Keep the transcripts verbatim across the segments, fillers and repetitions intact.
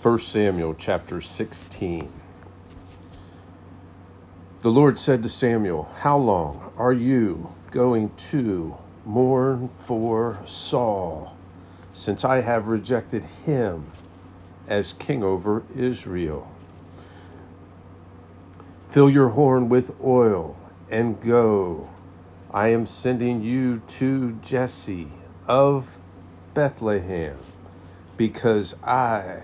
First Samuel chapter sixteen. The Lord said to Samuel, "How long are you going to mourn for Saul, since I have rejected him as king over Israel? Fill your horn with oil and go. I am sending you to Jesse of Bethlehem, because I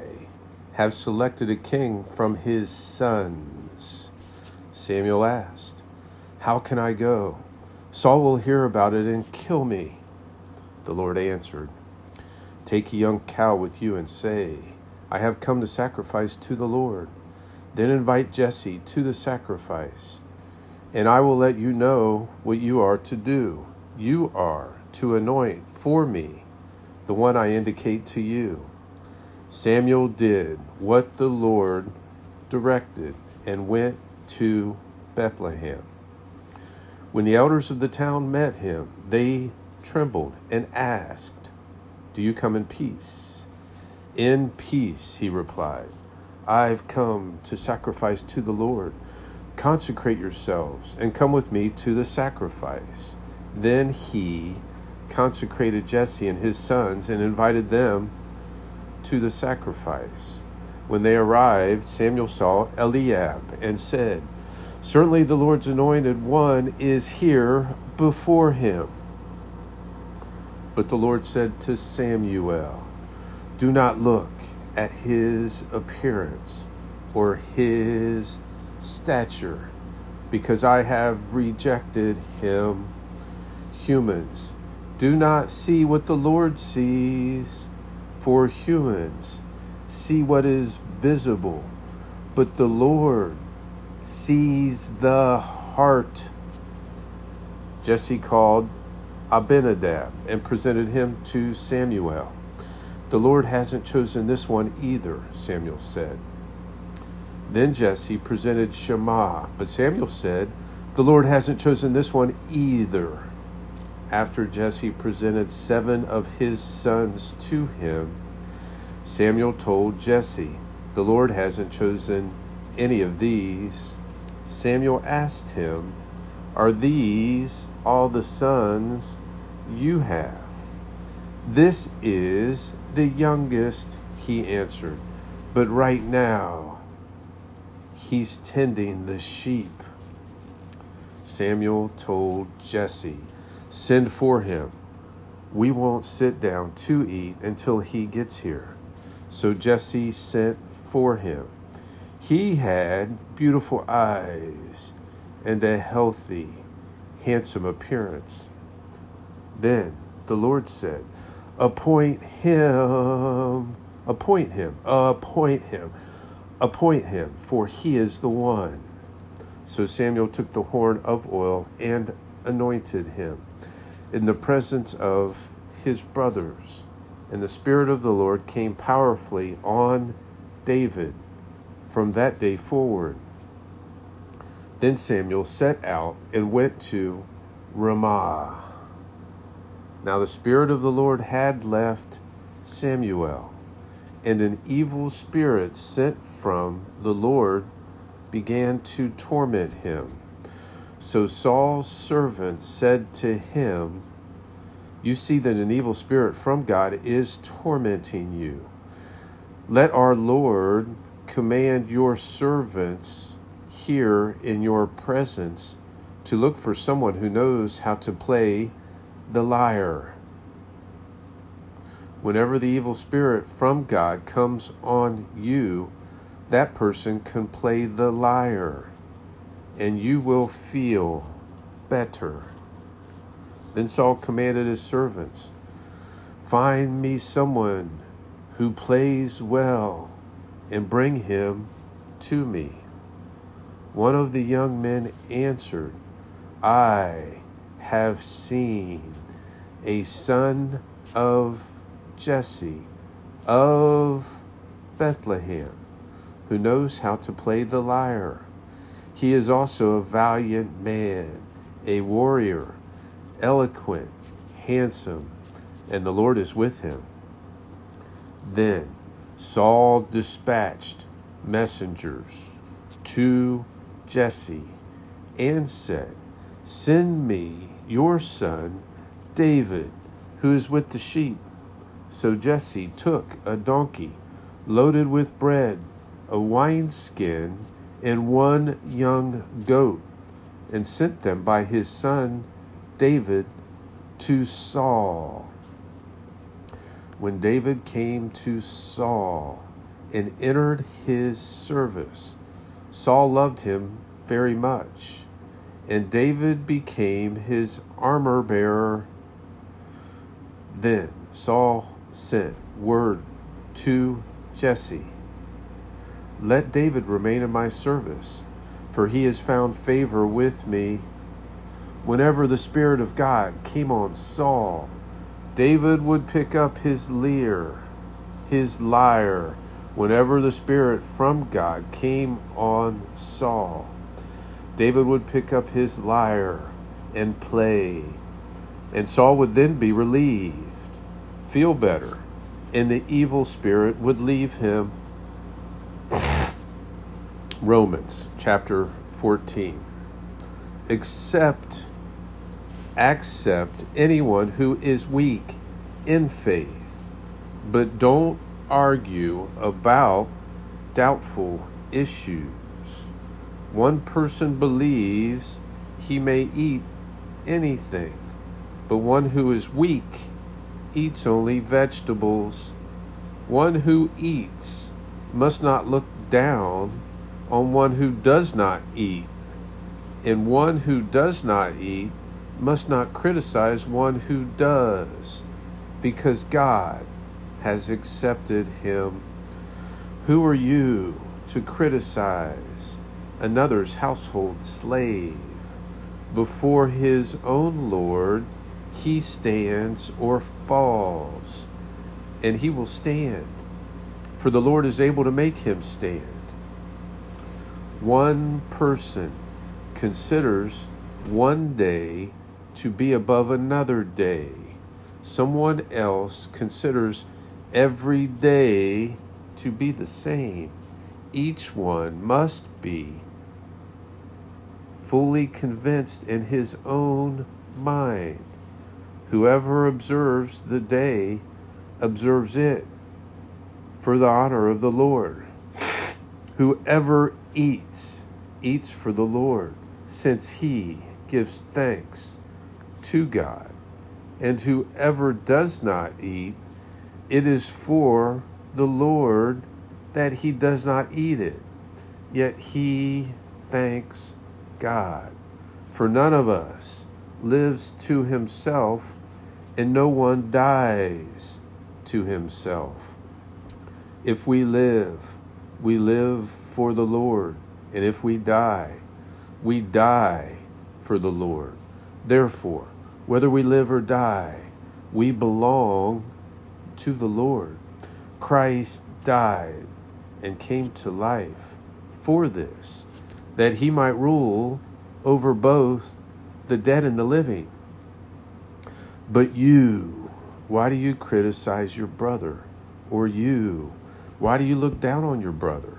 have selected a king from his sons." Samuel asked, "How can I go? Saul will hear about it and kill me." The Lord answered, "Take a young cow with you and say, 'I have come to sacrifice to the Lord.' Then invite Jesse to the sacrifice, and I will let you know what you are to do. You are to anoint for me the one I indicate to you." Samuel did what the Lord directed and went to Bethlehem. When the elders of the town met him, they trembled and asked, "Do you come in peace?" "In peace," he replied. "I've come to sacrifice to the Lord. Consecrate yourselves and come with me to the sacrifice." Then he consecrated Jesse and his sons and invited them to the sacrifice. When they arrived, Samuel saw Eliab and said, "Certainly the Lord's anointed one is here before him." But the Lord said to Samuel, "Do not look at his appearance or his stature, because I have rejected him. Humans do not see what the Lord sees, for humans see what is visible, but the Lord sees the heart." Jesse called Abinadab and presented him to Samuel. "The Lord hasn't chosen this one either," Samuel said. Then Jesse presented Shammah, but Samuel said, "The Lord hasn't chosen this one either." After Jesse presented seven of his sons to him, Samuel told Jesse, "The Lord hasn't chosen any of these." Samuel asked him, "Are these all the sons you have?" "This is the youngest," he answered, "but right now he's tending the sheep." Samuel told Jesse, "Send for him. We won't sit down to eat until he gets here." So Jesse sent for him. He had beautiful eyes and a healthy, handsome appearance. Then the Lord said, "Appoint him, appoint him, appoint him, appoint him, for he is the one." So Samuel took the horn of oil and anointed him in the presence of his brothers, and the Spirit of the Lord came powerfully on David from that day forward. Then Samuel set out and went to Ramah. Now the Spirit of the Lord had left Samuel, and an evil spirit sent from the Lord began to torment him. So Saul's servants said to him, "You see that an evil spirit from God is tormenting you. Let our Lord command your servants here in your presence to look for someone who knows how to play the lyre." Whenever the evil spirit from God comes on you, that person can play the lyre, and you will feel better. Then Saul commanded his servants, "Find me someone who plays well and bring him to me." One of the young men answered, "I have seen a son of Jesse of Bethlehem who knows how to play the lyre. He is also a valiant man, a warrior, eloquent, handsome, and the Lord is with him." Then Saul dispatched messengers to Jesse and said, "Send me your son David, who is with the sheep." So Jesse took a donkey loaded with bread, a wineskin, and one young goat, and sent them by his son David to Saul. When David came to Saul and entered his service, Saul loved him very much, and David became his armor-bearer. Then Saul sent word to Jesse, "Let David remain in my service, for he has found favor with me." Whenever the Spirit of God came on Saul, David would pick up his lyre, his lyre, whenever the Spirit from God came on Saul. David would pick up his lyre and play, and Saul would then be relieved, feel better, and the evil spirit would leave him. Romans chapter fourteen. Accept, accept anyone who is weak in faith, but don't argue about doubtful issues. One person believes he may eat anything, but one who is weak eats only vegetables. One who eats must not look down on one who does not eat, and one who does not eat must not criticize one who does, because God has accepted him. Who are you to criticize another's household slave? Before his own Lord he stands or falls, and he will stand, for the Lord is able to make him stand. One person considers one day to be above another day. Someone else considers every day to be the same. Each one must be fully convinced in his own mind. Whoever observes the day observes it for the honor of the Lord. Whoever eats, eats for the Lord, since he gives thanks to God. And whoever does not eat, it is for the Lord that he does not eat it. Yet he thanks God. For none of us lives to himself, and no one dies to himself. If we live, we live for the Lord, and if we die, we die for the Lord. Therefore, whether we live or die, we belong to the Lord. Christ died and came to life for this, that he might rule over both the dead and the living. But you, why do you criticize your brother? Or you, why do you look down on your brother?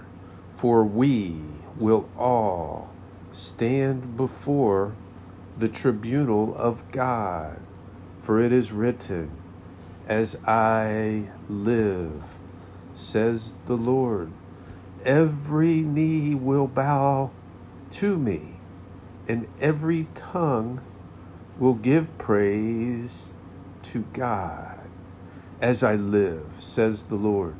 For we will all stand before the tribunal of God. For it is written, "As I live, says the Lord, every knee will bow to me, and every tongue will give praise to God." As I live, says the Lord,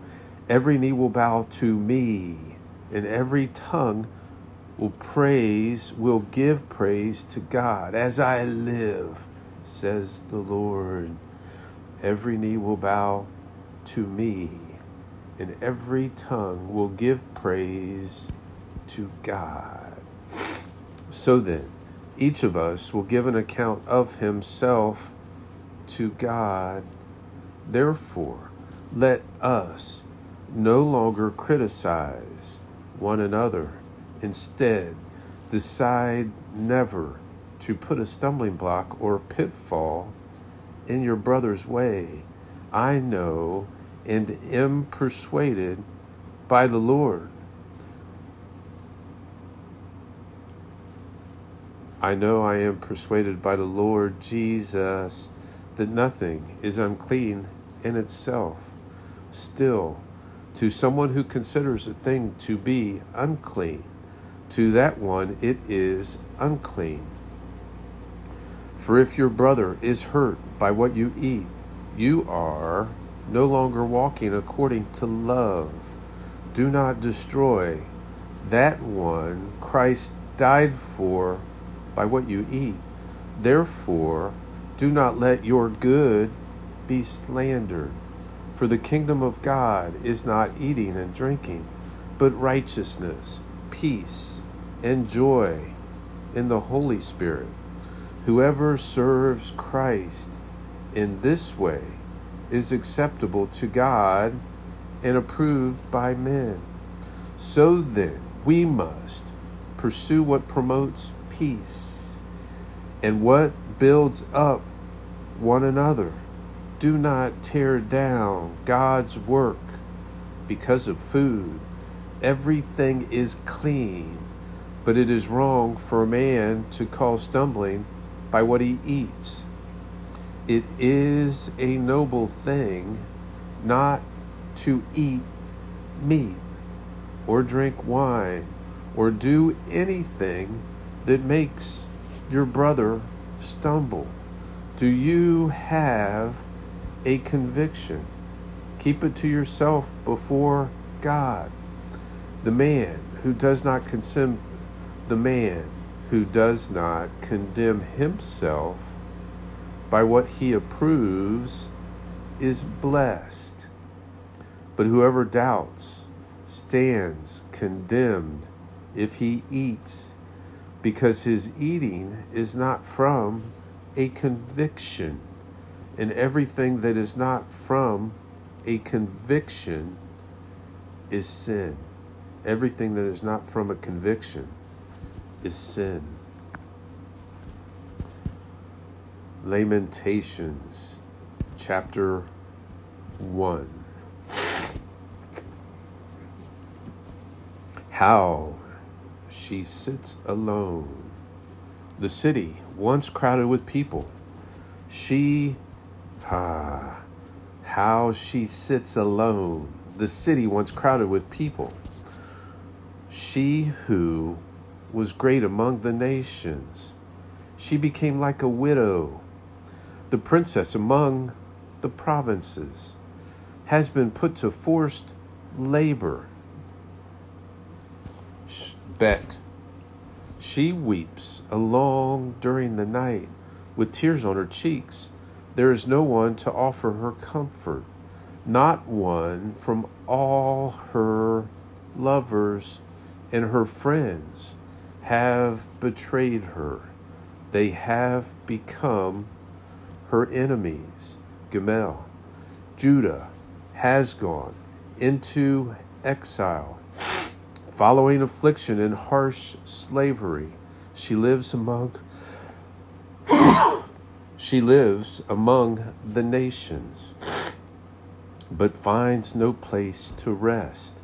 every knee will bow to me, and every tongue will praise, will give praise to God. As I live, says the Lord, every knee will bow to me, and every tongue will give praise to God. So then, each of us will give an account of himself to God. Therefore, let us no longer criticize one another. Instead, decide never to put a stumbling block or pitfall in your brother's way. I know and am persuaded by the Lord. I know I am persuaded by the Lord Jesus that nothing is unclean in itself. Still, to someone who considers a thing to be unclean, to that one it is unclean. For if your brother is hurt by what you eat, you are no longer walking according to love. Do not destroy that one Christ died for by what you eat. Therefore, do not let your good be slandered. For the kingdom of God is not eating and drinking, but righteousness, peace, and joy in the Holy Spirit. Whoever serves Christ in this way is acceptable to God and approved by men. So then, we must pursue what promotes peace and what builds up one another. Do not tear down God's work because of food. Everything is clean, but it is wrong for a man to cause stumbling by what he eats. It is a noble thing not to eat meat or drink wine or do anything that makes your brother stumble. Do you have a conviction? Keep it to yourself before God. The man who does not consume the man who does not condemn himself by what he approves is blessed. But whoever doubts stands condemned if he eats, because his eating is not from a conviction, and everything that is not from a conviction is sin. Everything that is not from a conviction is sin. Lamentations chapter one. How she sits alone. The city, once crowded with people. She, ah, how she sits alone. The city, once crowded with people. She who was great among the nations. She became like a widow. The princess among the provinces has been put to forced labor. Bet. She weeps along during the night with tears on her cheeks. There is no one to offer her comfort, not one from all her lovers, and her friends have betrayed her. They have become her enemies. Gimel. Judah has gone into exile. Following affliction and harsh slavery, she lives among she lives among the nations, but finds no place to rest.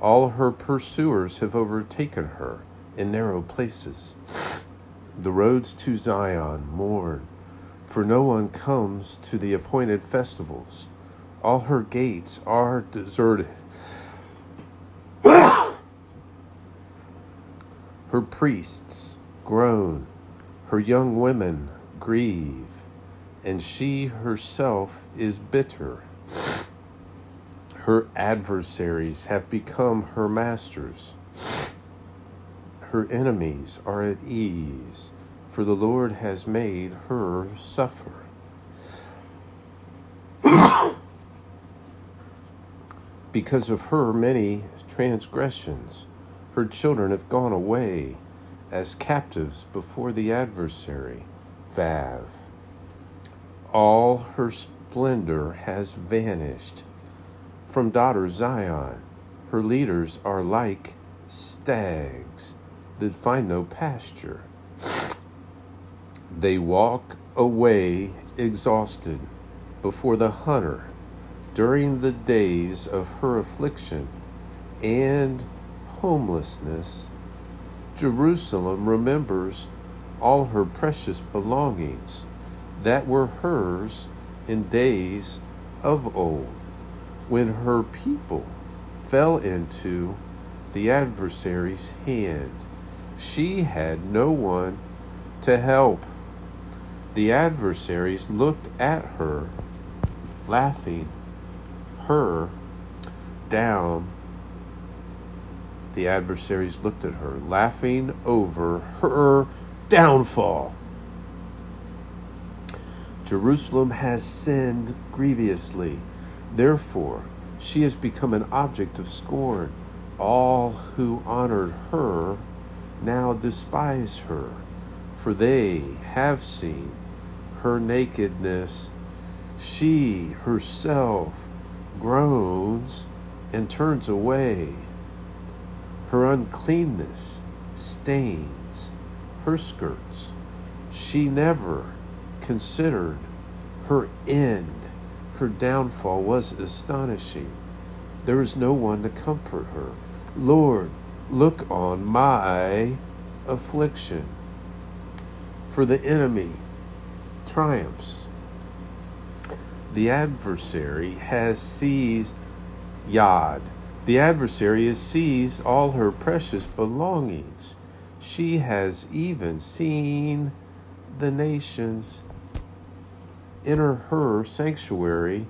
All her pursuers have overtaken her in narrow places. The roads to Zion mourn, for no one comes to the appointed festivals. All her gates are deserted. Her priests groan, her young women grieve, and she herself is bitter. Her adversaries have become her masters. Her enemies are at ease, for the Lord has made her suffer. Because of her many transgressions, her children have gone away as captives before the adversary. Vav. All her splendor has vanished from daughter Zion. Her leaders are like stags that find no pasture. They walk away exhausted before the hunter during the days of her affliction and homelessness, Jerusalem remembers all her precious belongings that were hers in days of old, when her people fell into the adversary's hand. She had no one to help. The adversaries looked at her, laughing her down. The adversaries looked at her, laughing over her downfall. Jerusalem has sinned grievously. Therefore, she has become an object of scorn. All who honored her now despise her, for they have seen her nakedness. She herself groans and turns away. Her uncleanness stains her skirts. She never considered her end. Her downfall was astonishing. There is no one to comfort her. Lord, look on my affliction. For the enemy triumphs. The adversary has seized Yod. The adversary has seized all her precious belongings. She has even seen the nations. Enter her sanctuary,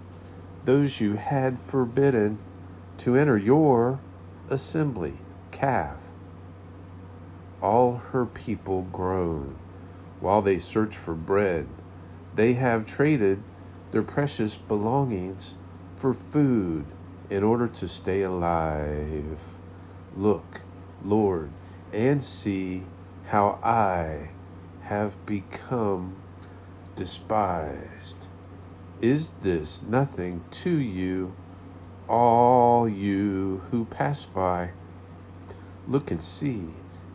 those you had forbidden to enter your assembly, calf. All her people groan while they search for bread. They have traded their precious belongings for food in order to stay alive. Look, Lord, and see how I have become despised. Is this nothing to you, all you who pass by? Look and see,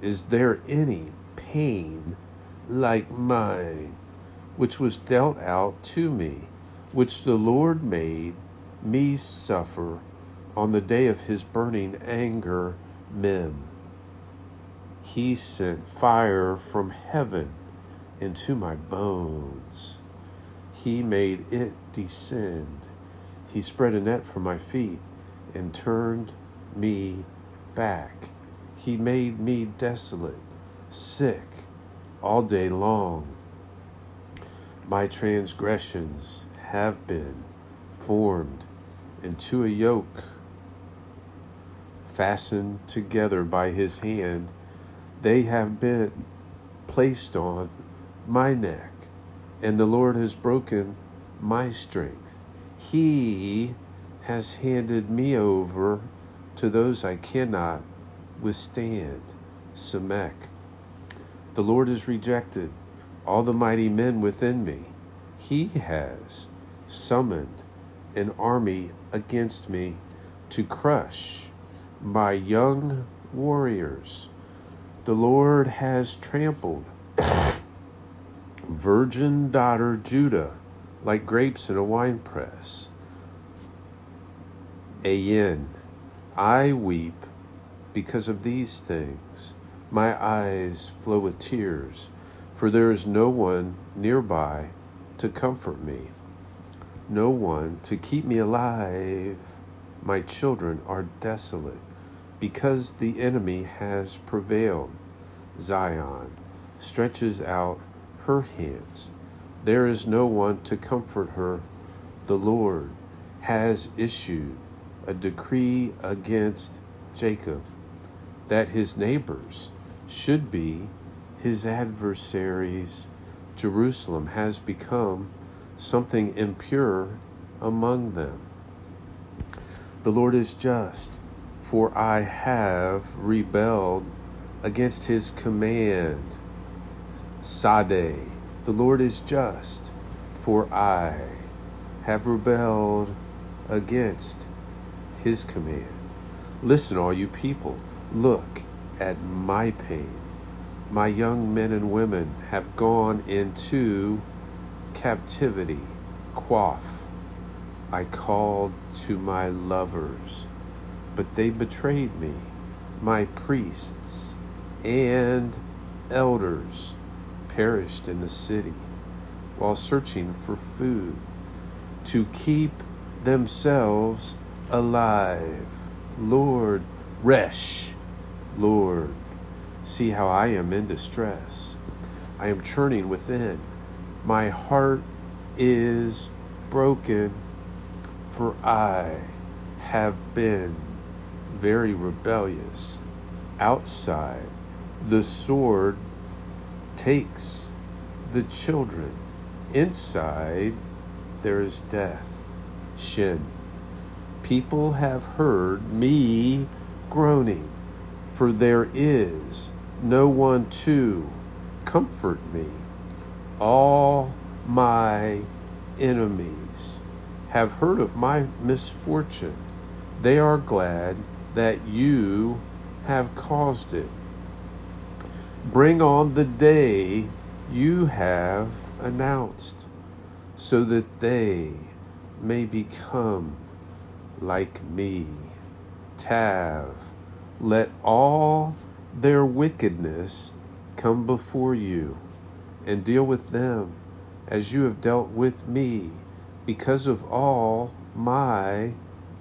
is there any pain like mine, which was dealt out to me, which the Lord made me suffer on the day of his burning anger? Mem. He sent fire from heaven into my bones. He made it descend. He spread a net for my feet and turned me back. He made me desolate, sick all day long. My transgressions have been formed into a yoke, fastened together by his hand. They have been placed on my neck, and the Lord has broken my strength. He has handed me over to those I cannot withstand. Samech. The Lord has rejected all the mighty men within me. He has summoned an army against me to crush my young warriors. The Lord has trampled virgin daughter Judah like grapes in a winepress. Ayin, I weep because of these things. My eyes flow with tears, for there is no one nearby to comfort me, no one to keep me alive. My children are desolate because the enemy has prevailed. Zion stretches out her hands. There is no one to comfort her. The Lord has issued a decree against Jacob that his neighbors should be his adversaries. Jerusalem has become something impure among them. The Lord is just, for I have rebelled against his command. Sadeh. The Lord is just, for I have rebelled against his command. Listen, all you people, look at my pain. My young men and women have gone into captivity. Quaff. I called to my lovers, but they betrayed me. My priests and elders perished in the city while searching for food to keep themselves alive. Lord, resh, Lord, see how I am in distress. I am churning within. My heart is broken, for I have been very rebellious. Outside, the sword takes the children. Inside, there is death. Shin. People have heard me groaning, for there is no one to comfort me. All my enemies have heard of my misfortune. They are glad that you have caused it. Bring on the day you have announced, so that they may become like me. Tav, let all their wickedness come before you, and deal with them as you have dealt with me, because of all my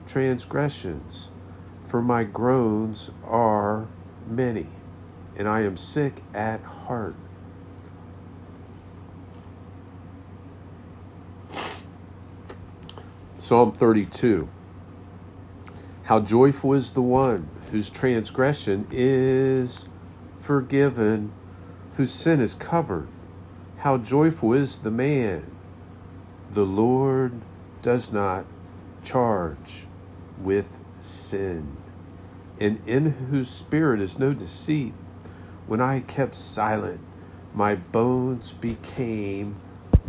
transgressions. For my groans are many, and I am sick at heart. Psalm thirty-two. How joyful is the one whose transgression is forgiven, whose sin is covered. How joyful is the man the Lord does not charge with sin, and in whose spirit is no deceit. When I kept silent, my bones became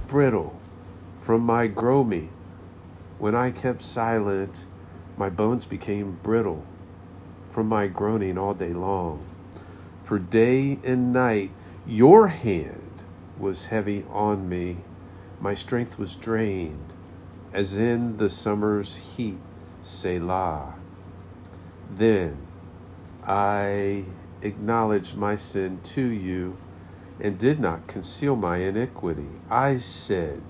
brittle from my groaning. When I kept silent, my bones became brittle from my groaning all day long. For day and night your hand was heavy on me. My strength was drained, as in the summer's heat. Selah. Then I acknowledged my sin to you and did not conceal my iniquity. I said,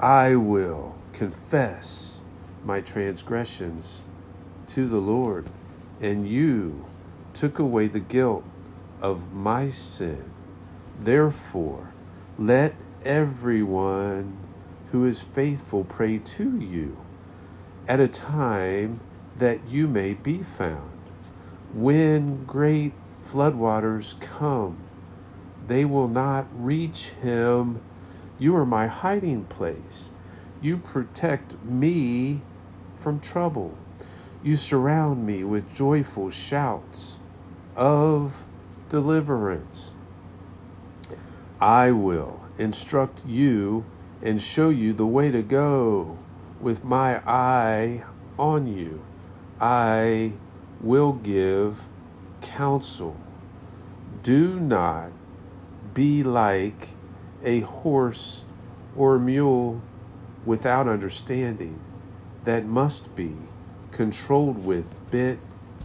I will confess my transgressions to the Lord, and you took away the guilt of my sin. Therefore, let everyone who is faithful pray to you at a time that you may be found. When great floodwaters come, they will not reach him. You are my hiding place. You protect me from trouble. You surround me with joyful shouts of deliverance. I will instruct you and show you the way to go. With my eye on you, I will give counsel. Do not be like a horse or mule without understanding, that must be controlled with bit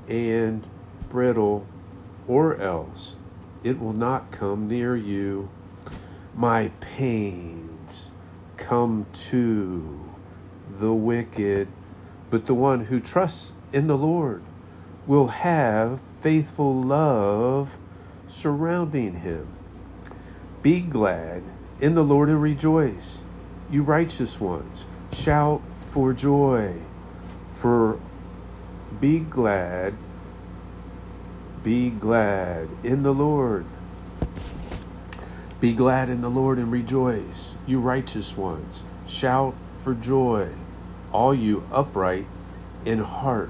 and bridle, or else it will not come near you. My pains come to the wicked, but the one who trusts in the Lord will have faithful love surrounding him. Be glad in the Lord and rejoice, you righteous ones. Shout for joy, for be glad, be glad in the Lord. Be glad in the Lord and rejoice, you righteous ones. Shout for joy, all you upright in heart.